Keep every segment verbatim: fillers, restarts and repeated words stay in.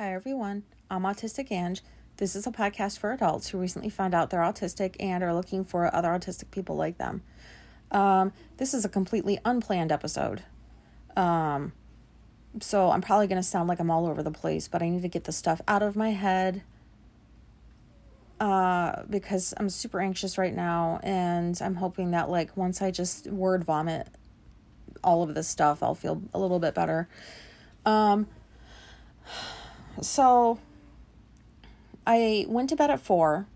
Hi everyone, I'm Autistic Ange. This is a podcast for adults who recently found out they're autistic and are looking for other autistic people like them. Um, this is a completely unplanned episode. Um, so I'm probably going to sound like I'm all over the place, but I need to get the stuff out of my head uh, because I'm super anxious right now, and I'm hoping that like once I just word vomit all of this stuff, I'll feel a little bit better. Um... So, I went to bed at four,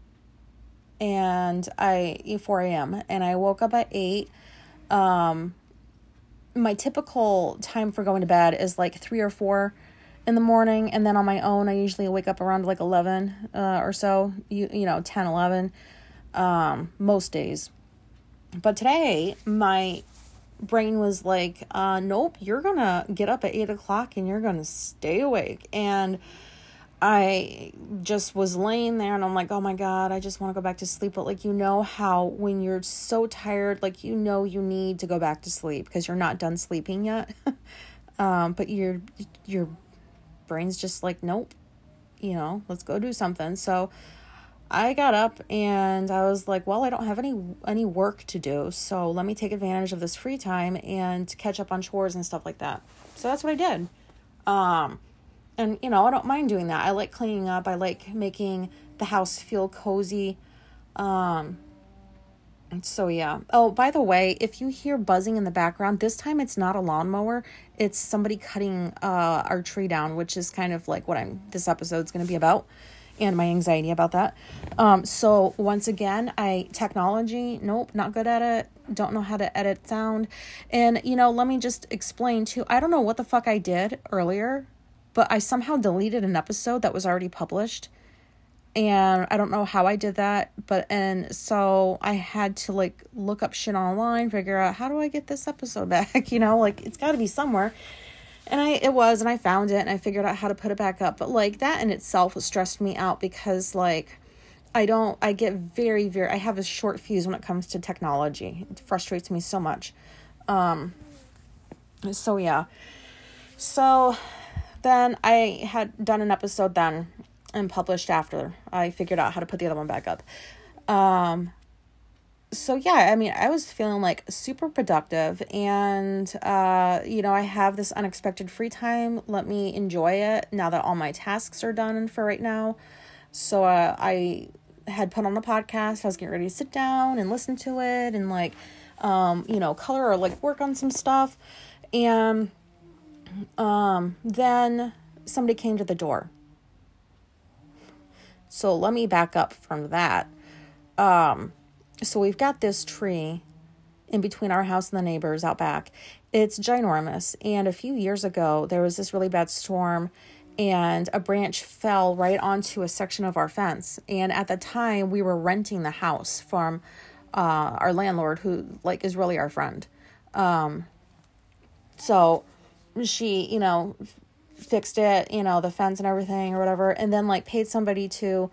and I, four a.m., and I woke up at eight. Um, my typical time for going to bed is like three or four in the morning, and then on my own, I usually wake up around like eleven uh, or so, you you know, ten, eleven, um, most days. But today, my brain was like, uh, nope, you're gonna get up at eight o'clock and you're gonna stay awake. And I just was laying there and I'm like, oh my God, I just want to go back to sleep. But like, you know how when you're so tired, like, you know, you need to go back to sleep because you're not done sleeping yet. um, but your, your brain's just like, nope, you know, let's go do something. So I got up and I was like, well, I don't have any any work to do, so let me take advantage of this free time and catch up on chores and stuff like that. So that's what I did. Um, and, you know, I don't mind doing that. I like cleaning up. I like making the house feel cozy. Um, so, yeah. Oh, by the way, if you hear buzzing in the background, this time it's not a lawnmower. It's somebody cutting uh, our tree down, which is kind of like what I'm. This episode's going to be about. And my anxiety about that. Um, so once again, I technology, nope, not good at it. Don't know how to edit sound. And, you know, let me just explain too. I don't know what the fuck I did earlier, but I somehow deleted an episode that was already published. And I don't know how I did that, but, and so I had to like look up shit online, figure out how do I get this episode back? You know, like it's gotta be somewhere. And I, it was, and I found it and I figured out how to put it back up. But like that in itself stressed me out because like, I don't, I get very, very, I have a short fuse when it comes to technology. It frustrates me so much. Um, so yeah. So then I had done an episode then and published after I figured out how to put the other one back up. Um, So yeah, I mean, I was feeling like super productive and, uh, you know, I have this unexpected free time. Let me enjoy it now that all my tasks are done for right now. So uh, I had put on a podcast. I was getting ready to sit down and listen to it and like, um, you know, color or like work on some stuff. And um, then somebody came to the door. So let me back up from that. Um So we've got this tree in between our house and the neighbors out back. It's ginormous. And a few years ago, there was this really bad storm and a branch fell right onto a section of our fence. And at the time, we were renting the house from uh, our landlord, who like is really our friend. Um, so she, you know, f- fixed it, you know, the fence and everything or whatever, and then like paid somebody to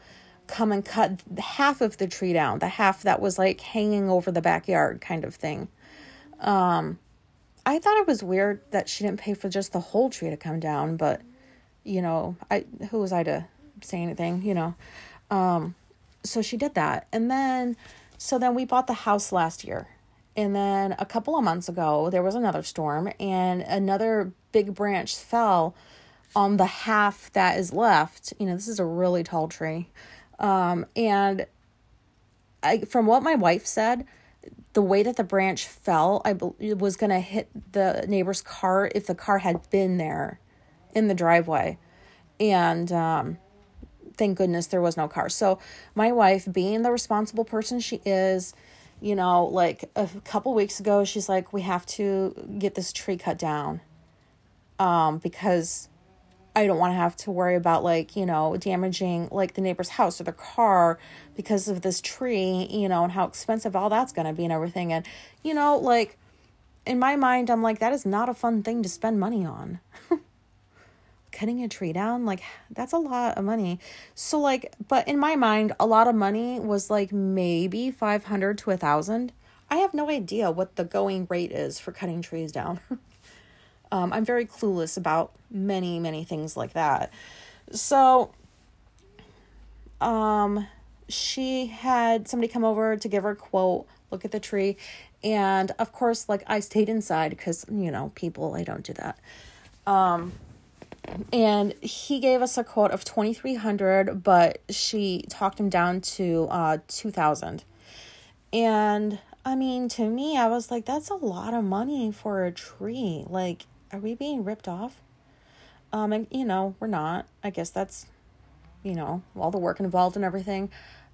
come and cut half of the tree down, the half that was like hanging over the backyard kind of thing. Um, I thought it was weird that she didn't pay for just the whole tree to come down, but you know, I, who was I to say anything, you know? Um, so she did that. And then, so then we bought the house last year. And then a couple of months ago, there was another storm and another big branch fell on the half that is left. You know, this is a really tall tree. Um, and I, from what my wife said, the way that the branch fell, I be- it was going to hit the neighbor's car if the car had been there in the driveway. And, um, thank goodness there was no car. So my wife, being the responsible person she is, you know, like a couple weeks ago, she's like, we have to get this tree cut down, um, because I don't want to have to worry about like, you know, damaging like the neighbor's house or their car because of this tree, you know, and how expensive all that's going to be and everything. And, you know, like in my mind, I'm like, that is not a fun thing to spend money on. Cutting a tree down, like that's a lot of money. So like, but in my mind, a lot of money was like maybe five hundred to a thousand. I have no idea what the going rate is for cutting trees down. Um, I'm very clueless about many, many things like that. So, um, she had somebody come over to give her a quote, look at the tree. And of course, like, I stayed inside because, you know, people, I don't do that. Um, and he gave us a quote of twenty-three hundred, but she talked him down to, uh, two thousand. And I mean, to me, I was like, that's a lot of money for a tree. Like, are we being ripped off? Um, and you know, we're not, I guess that's, you know, all the work involved and everything.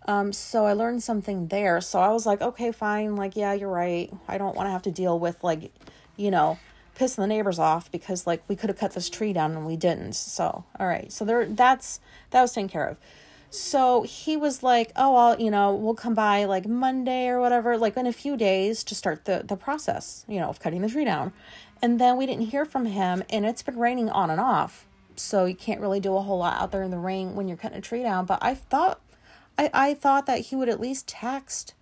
Um, so I learned something there. So I was like, okay, fine. Like, yeah, you're right. I don't want to have to deal with, like, you know, pissing the neighbors off because, like, we could have cut this tree down and we didn't. So, all right. So there, that's, that was taken care of. So he was like, oh, I'll, you know, we'll come by like Monday or whatever, like in a few days to start the, the process, you know, of cutting the tree down. And then we didn't hear from him, and it's been raining on and off. So you can't really do a whole lot out there in the rain when you're cutting a tree down. But I thought, I, I thought that he would at least text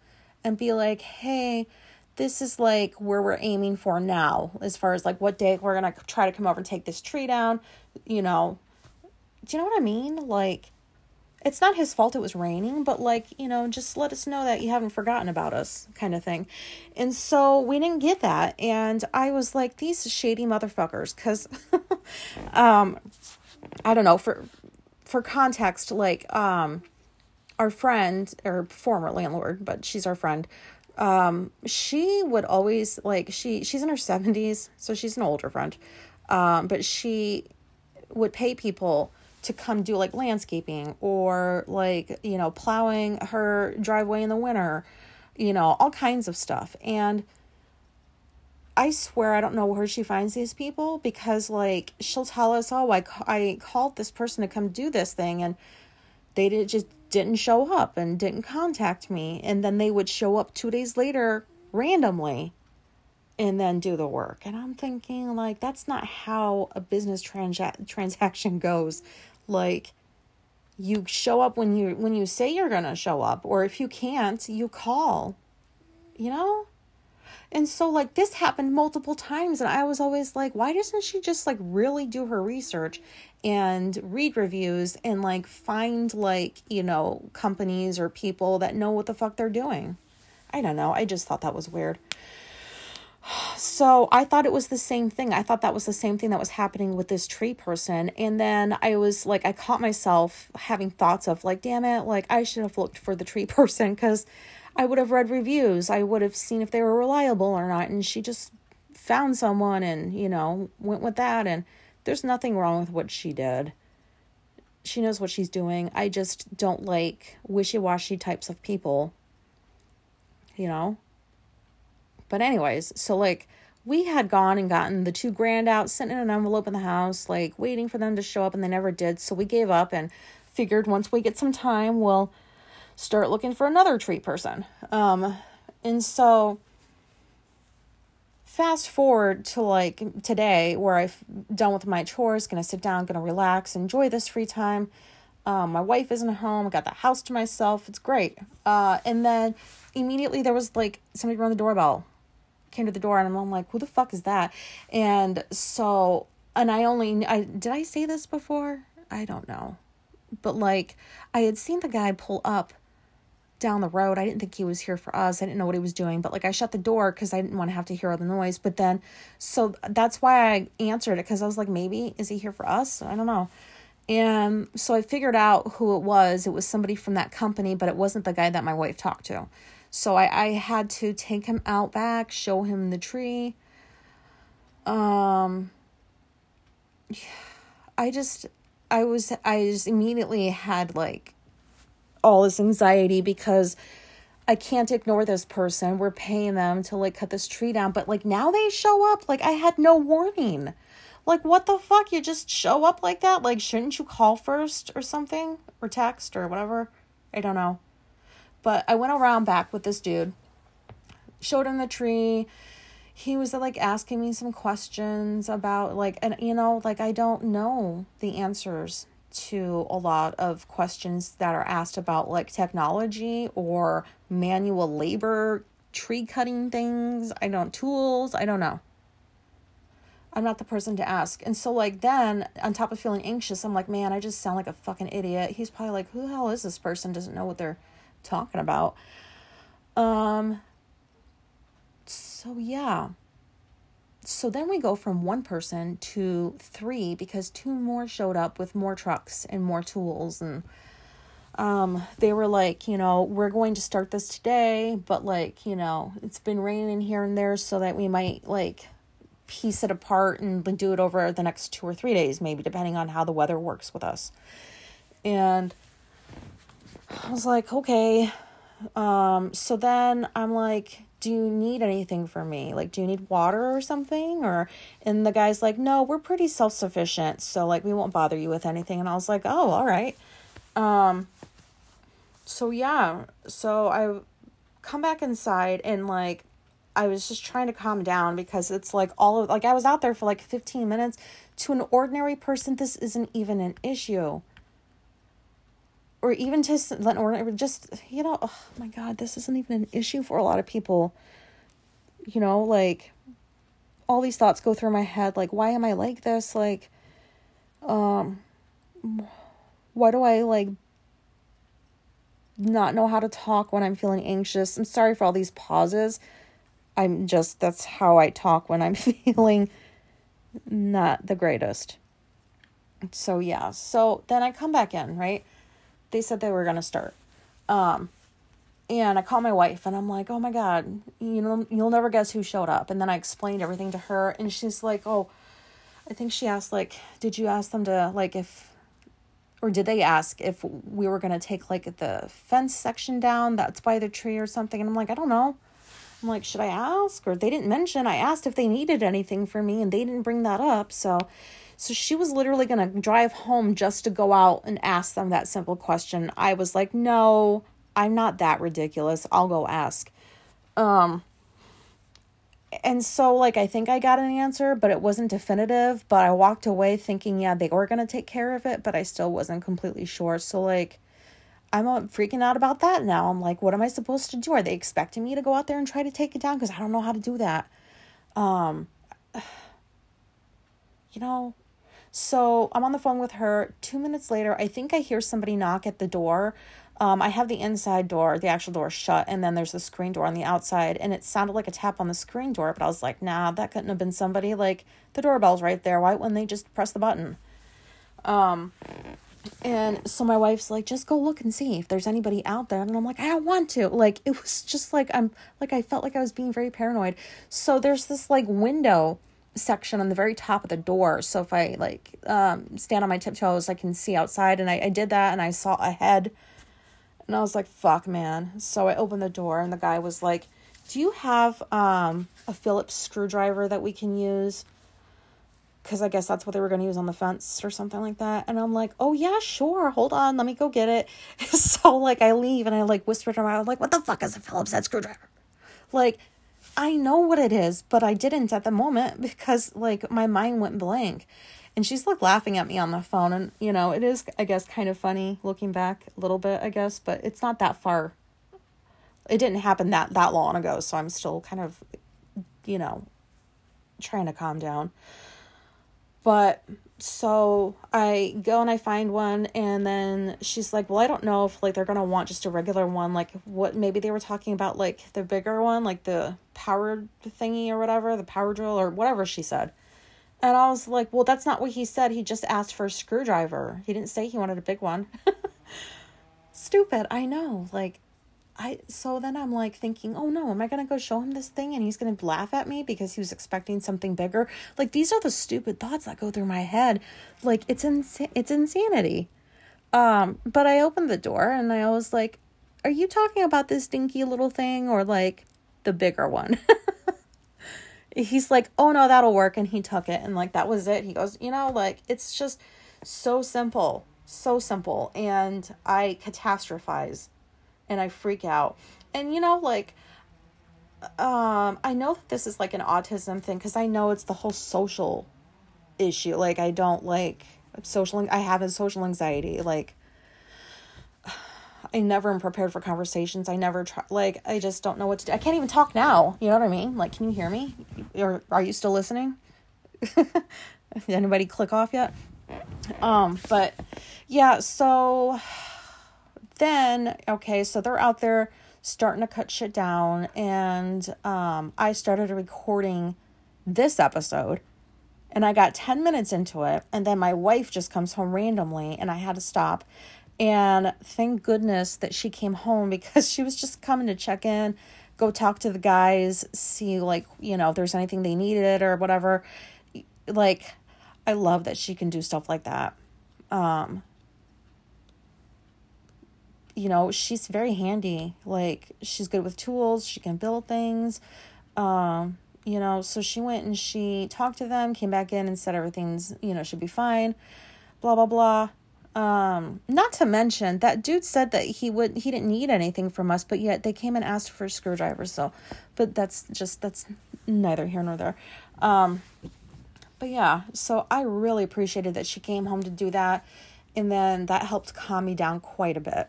and be like, hey, this is like where we're aiming for now, as far as like what day we're going to try to come over and take this tree down. You know, do you know what I mean? Like, it's not his fault it was raining, but like, you know, just let us know that you haven't forgotten about us, kind of thing. And so we didn't get that. And I was like, these shady motherfuckers. Cause, um, I don't know, for, for context, like, um, our friend or former landlord, but she's our friend. Um, she would always like, she, she's in her seventies. So she's an older friend. Um, but she would pay people to come do like landscaping or like, you know, plowing her driveway in the winter, you know, all kinds of stuff. And I swear, I don't know where she finds these people, because like, she'll tell us, oh, I, I called this person to come do this thing, and they did, just didn't show up and didn't contact me. And then they would show up two days later randomly and then do the work. And I'm thinking, like, that's not how a business transa- transaction goes. Like, you show up when you when you say you're going to show up, or if you can't, you call, you know? And so, like, this happened multiple times, and I was always like, why doesn't she just, like, really do her research and read reviews and, like, find, like, you know, companies or people that know what the fuck they're doing? I don't know. I just thought that was weird. So I thought it was the same thing. I thought that was the same thing that was happening with this tree person. And then I was like, I caught myself having thoughts of like, damn it, like I should have looked for the tree person, because I would have read reviews. I would have seen if they were reliable or not. And she just found someone and, you know, went with that. And there's nothing wrong with what she did. She knows what she's doing. I just don't like wishy-washy types of people, you know? But anyways, so like we had gone and gotten the two grand out, sent in an envelope in the house, like waiting for them to show up, and they never did. So we gave up and figured once we get some time, we'll start looking for another tree person. Um, and so fast forward to like today, where I've done with my chores, going to sit down, going to relax, enjoy this free time. Um, my wife isn't home. I got the house to myself. It's great. Uh, and then immediately there was like somebody rang the doorbell. Came to the door, and I'm like, who the fuck is that? And so, and I only, I did I say this before? I don't know. But like, I had seen the guy pull up down the road. I didn't think he was here for us. I didn't know what he was doing, but like, I shut the door because I didn't want to have to hear all the noise. But then, so that's why I answered it, because I was like, maybe is he here for us? I don't know. And so I figured out who it was. It was somebody from that company, but it wasn't the guy that my wife talked to. So I, I had to take him out back, show him the tree. Um, I just, I was, I just immediately had like all this anxiety, because I can't ignore this person. We're paying them to like cut this tree down, but like now they show up. Like I had no warning. Like what the fuck? You just show up like that? Like shouldn't you call first or something, or text or whatever? I don't know. But I went around back with this dude, showed him the tree. He was like asking me some questions about like, and you know, like I don't know the answers to a lot of questions that are asked about like technology or manual labor, tree cutting things. I don't tools. I don't know. I'm not the person to ask. And so, like, then on top of feeling anxious, I'm like, man, I just sound like a fucking idiot. He's probably like, who the hell is this person? Doesn't know what they're talking about. Um, so yeah. So then we go from one person to three, because two more showed up with more trucks and more tools. And, um, they were like, you know, we're going to start this today, but like, you know, it's been raining here and there, so that we might like piece it apart and do it over the next two or three days, maybe, depending on how the weather works with us. And I was like, okay. Um, so then I'm like, do you need anything from me? Like, do you need water or something? Or, and the guy's like, no, we're pretty self-sufficient. So like, we won't bother you with anything. And I was like, oh, all right. Um, so yeah, so I come back inside and like, I was just trying to calm down, because it's like all of, like, I was out there for like fifteen minutes. To an ordinary person, this isn't even an issue. Or even just, or just, you know, oh my God, this isn't even an issue for a lot of people. You know, like, all these thoughts go through my head. Like, why am I like this? Like, um, why do I like not know how to talk when I'm feeling anxious? I'm sorry for all these pauses. I'm just, that's how I talk when I'm feeling not the greatest. So yeah, so then I come back in, right? They said they were going to start. Um, and I call my wife and I'm like, oh my God, you know, you'll never guess who showed up. And then I explained everything to her, and she's like, oh, I think she asked, like, did you ask them to like, if, or did they ask if we were going to take like the fence section down that's by the tree or something? And I'm like, I don't know. I'm like, should I ask? Or they didn't mention. I asked if they needed anything from me, and they didn't bring that up. So, so she was literally going to drive home just to go out and ask them that simple question. I was like, no, I'm not that ridiculous. I'll go ask. Um, and so like, I think I got an answer, but it wasn't definitive, but I walked away thinking, yeah, they were going to take care of it, but I still wasn't completely sure. So like, I'm freaking out about that now. I'm like, what am I supposed to do? Are they expecting me to go out there and try to take it down? Because I don't know how to do that. Um, you know, so I'm on the phone with her. Two minutes later, I think I hear somebody knock at the door. Um, I have the inside door, the actual door shut, and then there's the screen door on the outside. And it sounded like a tap on the screen door, but I was like, nah, that couldn't have been somebody. Like, the doorbell's right there. Why wouldn't they just press the button? Um... And so my wife's like, just go look and see if there's anybody out there. And I'm like, I don't want to. Like, it was just like, I'm like, I felt like I was being very paranoid. So there's this like window section on the very top of the door. So if I like, um, stand on my tiptoes, I can see outside. And I, I did that, and I saw a head, and I was like, fuck, man. So I opened the door, and the guy was like, do you have, um, a Phillips screwdriver that we can use? Because I guess that's what they were going to use on the fence or something like that. And I'm like, oh, yeah, sure. Hold on. Let me go get it. So, like, I leave, and I, like, whispered to my mom, like, what the fuck is a Phillips head screwdriver? Like, I know what it is, but I didn't at the moment because, like, my mind went blank. And she's, like, laughing at me on the phone. And, you know, it is, I guess, kind of funny looking back a little bit, I guess. But it's not that far. It didn't happen that, that long ago. So I'm still kind of, you know, trying to calm down. But so I go and I find one, and then she's like, well, I don't know if like they're going to want just a regular one. Like, what, maybe they were talking about like the bigger one, like the power thingy or whatever, the power drill or whatever she said. And I was like, well, that's not what he said. He just asked for a screwdriver. He didn't say he wanted a big one. Stupid. I know. Like I, so then I'm like thinking, oh no, am I going to go show him this thing and he's going to laugh at me because he was expecting something bigger? Like, these are the stupid thoughts that go through my head. Like, it's, ins- it's insanity. Um, but I opened the door and I was like, are you talking about this dinky little thing or like the bigger one? He's like, oh no, that'll work. And he took it. And like, that was it. He goes, you know, like, it's just so simple, so simple. And I catastrophize. And I freak out. And, you know, like, um, I know that this is like an autism thing, because I know it's the whole social issue. Like, I don't like social, I have a social anxiety. Like, I never am prepared for conversations. I never try, like, I just don't know what to do. I can't even talk now. You know what I mean? Like, can you hear me? Or are you still listening? Anybody click off yet? Um, but yeah, so then, okay, so they're out there starting to cut shit down, and um, I started recording this episode, and I got ten minutes into it, and then my wife just comes home randomly, and I had to stop. And thank goodness that she came home, because she was just coming to check in, go talk to the guys, see, like, you know, if there's anything they needed or whatever. Like, I love that she can do stuff like that. Um, you know, she's very handy. Like, she's good with tools. She can build things. Um, you know, so she went and she talked to them, came back in and said everything's, you know, should be fine, blah, blah, blah. Um, not to mention that dude said that he would, he didn't need anything from us, but yet they came and asked for screwdrivers. So, but that's just, that's neither here nor there. Um, but yeah, so I really appreciated that she came home to do that. And then that helped calm me down quite a bit.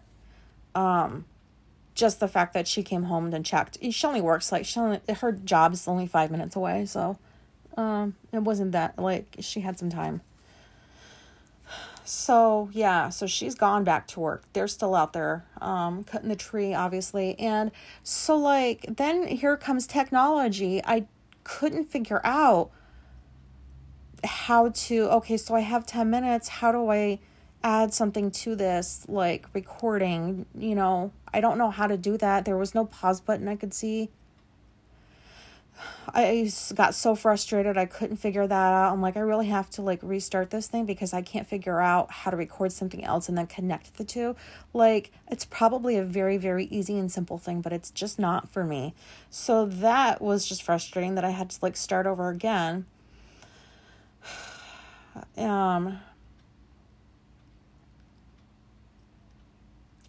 Um, just the fact that she came home and checked, she only works like she only, her job's only five minutes away. So, um, it wasn't that, like, she had some time. So, yeah, so she's gone back to work. They're still out there, um, cutting the tree, obviously. And so, like, then here comes technology. I couldn't figure out how to, okay, so I have ten minutes. How do I add something to this, like, recording? You know, I don't know how to do that. There was no pause button I could see. I got so frustrated. I couldn't figure that out. I'm like, I really have to, like, restart this thing because I can't figure out how to record something else and then connect the two. Like, it's probably a very, very easy and simple thing, but it's just not for me. So that was just frustrating that I had to, like, start over again. Um,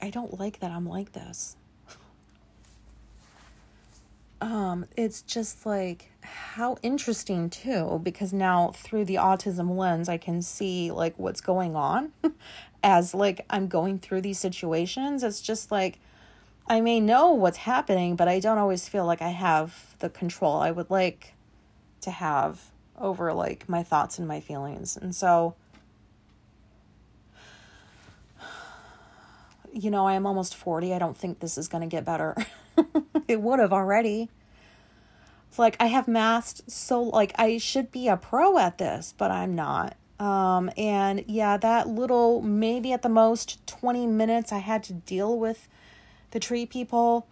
I don't like that I'm like this. Um, it's just like, how interesting too, because now through the autism lens, I can see, like, what's going on as, like, I'm going through these situations. It's just like, I may know what's happening, but I don't always feel like I have the control I would like to have over, like, my thoughts and my feelings. And so, you know, I am almost forty. I don't think this is going to get better. It would have already. Like, I have masked, so, like, I should be a pro at this, but I'm not. Um, and yeah, that little, maybe at the most twenty minutes I had to deal with the tree people,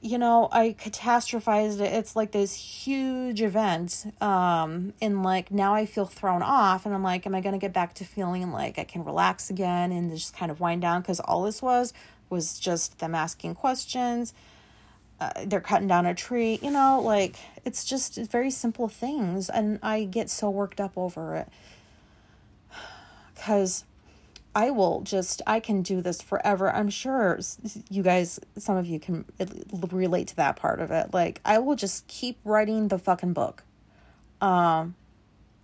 you know, I catastrophized it. It's like this huge event. Um, and, like, now I feel thrown off, and I'm like, am I going to get back to feeling like I can relax again and just kind of wind down? Cause all this was, was just them asking questions. Uh, they're cutting down a tree, you know, like, it's just very simple things. And I get so worked up over it because I will just, I can do this forever. I'm sure you guys, some of you can relate to that part of it. Like, I will just keep writing the fucking book. Um,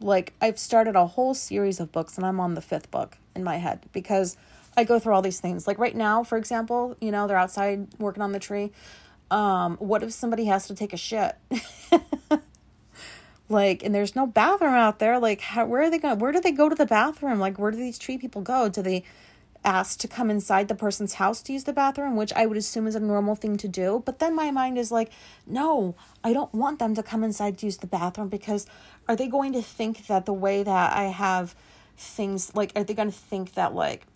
like, I've started a whole series of books, and I'm on the fifth book in my head because I go through all these things. Like, right now, for example, you know, they're outside working on the tree. Um, what if somebody has to take a shit? Like, and there's no bathroom out there. Like, how, where are they going? Where do they go to the bathroom? Like, where do these tree people go? Do they ask to come inside the person's house to use the bathroom, which I would assume is a normal thing to do? But then my mind is like, no, I don't want them to come inside to use the bathroom, because are they going to think that the way that I have things, like, are they going to think that, like,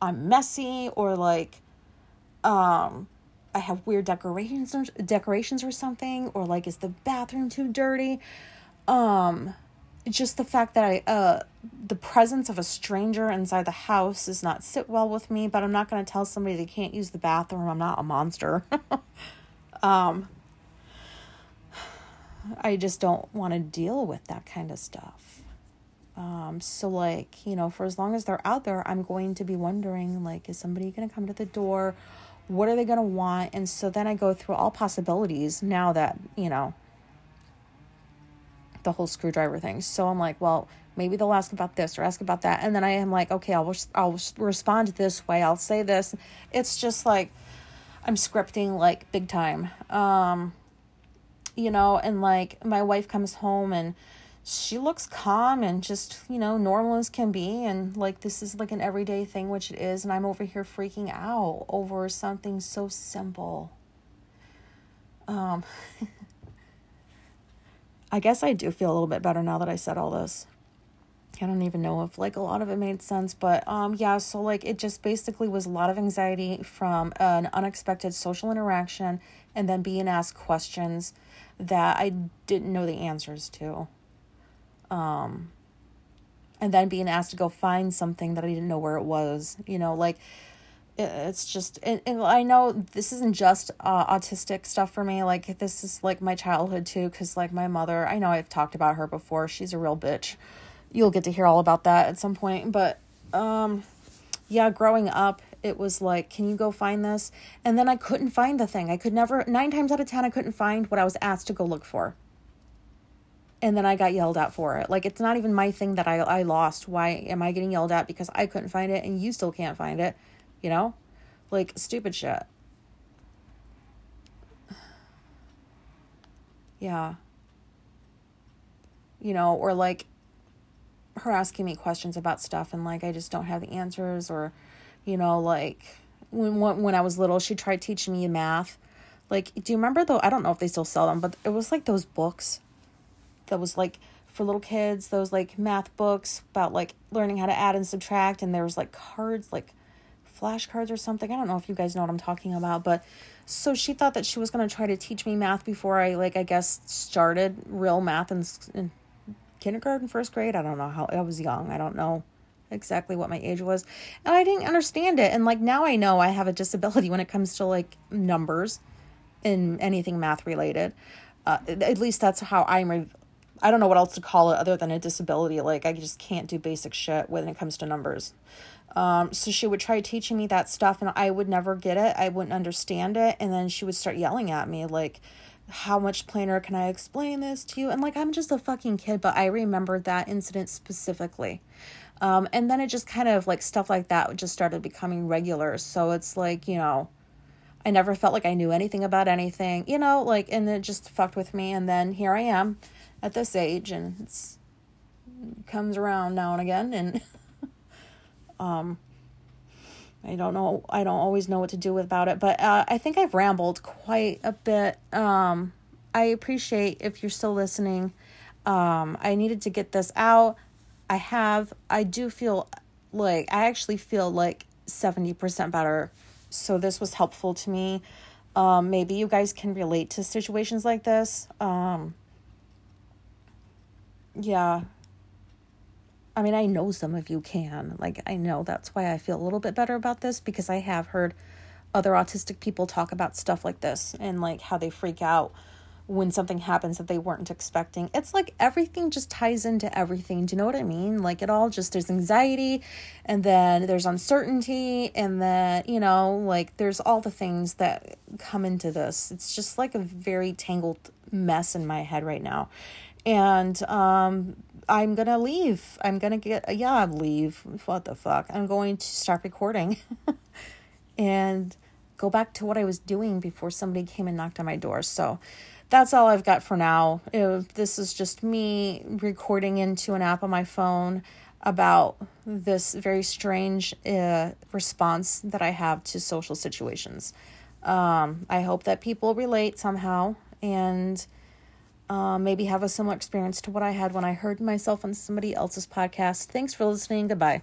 I'm messy, or, like, um, I have weird decorations or decorations or something, or, like, is the bathroom too dirty? Um, just the fact that I, uh, the presence of a stranger inside the house does not sit well with me, but I'm not going to tell somebody they can't use the bathroom. I'm not a monster. um, I just don't want to deal with that kind of stuff. Um, so, like, you know, for as long as they're out there, I'm going to be wondering, like, is somebody going to come to the door? What are they going to want? And so then I go through all possibilities now that, you know, the whole screwdriver thing. So I'm like, well, maybe they'll ask about this or ask about that. And then I am like, okay, I'll, I'll respond this way. I'll say this. It's just like, I'm scripting, like, big time. Um, you know, and, like, my wife comes home and she looks calm and just, you know, normal as can be. And like, this is like an everyday thing, which it is. And I'm over here freaking out over something so simple. Um, I guess I do feel a little bit better now that I said all this. I don't even know if like a lot of it made sense, but um, yeah, so like it just basically was a lot of anxiety from an unexpected social interaction and then being asked questions that I didn't know the answers to. Um, and then being asked to go find something that I didn't know where it was, you know, like it, it's just, and, and I know this isn't just uh, autistic stuff for me. Like this is like my childhood too. Cause like my mother, I know I've talked about her before. She's a real bitch. You'll get to hear all about that at some point. But, um, yeah, growing up, it was like, can you go find this? And then I couldn't find the thing. I could never, nine times out of ten, I couldn't find what I was asked to go look for. And then I got yelled at for it. Like, it's not even my thing that I, I lost. Why am I getting yelled at? Because I couldn't find it and you still can't find it, you know? Like, stupid shit. Yeah. You know, or like, her asking me questions about stuff and like, I just don't have the answers. Or, you know, like when, when I was little, she tried teaching me math. Like, do you remember though? I don't know if they still sell them, but it was like those books that was like for little kids, those like math books about like learning how to add and subtract. And there was like cards, like flashcards or something. I don't know if you guys know what I'm talking about, but so she thought that she was going to try to teach me math before I like, I guess started real math and, and kindergarten, first grade. I don't know how I was young. I don't know exactly what my age was. And I didn't understand it. And like, now I know I have a disability when it comes to like numbers and anything math related. Uh, at least that's how I'm, re- I don't know what else to call it other than a disability. Like I just can't do basic shit when it comes to numbers. Um, so she would try teaching me that stuff and I would never get it. I wouldn't understand it. And then she would start yelling at me like, how much plainer can I explain this to you? And like, I'm just a fucking kid, but I remember that incident specifically. Um, and then it just kind of like stuff like that just started becoming regular. So it's like, you know, I never felt like I knew anything about anything, you know, like, and it just fucked with me. And then here I am at this age and it's it comes around now and again. And, um, I don't know. I don't always know what to do about it, but uh, I think I've rambled quite a bit. Um, I appreciate if you're still listening. Um, I needed to get this out. I have. I do feel like I actually feel like seventy percent better. So this was helpful to me. Um, maybe you guys can relate to situations like this. Um, yeah. I mean, I know some of you can. Like, I know that's why I feel a little bit better about this, because I have heard other autistic people talk about stuff like this and like how they freak out when something happens that they weren't expecting. It's like everything just ties into everything. Do you know what I mean? Like it all just, there's anxiety and then there's uncertainty and then, you know, like there's all the things that come into this. It's just like a very tangled mess in my head right now. And, um, I'm going to leave. I'm going to get, yeah, leave. What the fuck? I'm going to start recording and go back to what I was doing before somebody came and knocked on my door. So that's all I've got for now. It, this is just me recording into an app on my phone about this very strange uh, response that I have to social situations. Um, I hope that people relate somehow and Uh, maybe have a similar experience to what I had when I heard myself on somebody else's podcast. Thanks for listening. Goodbye.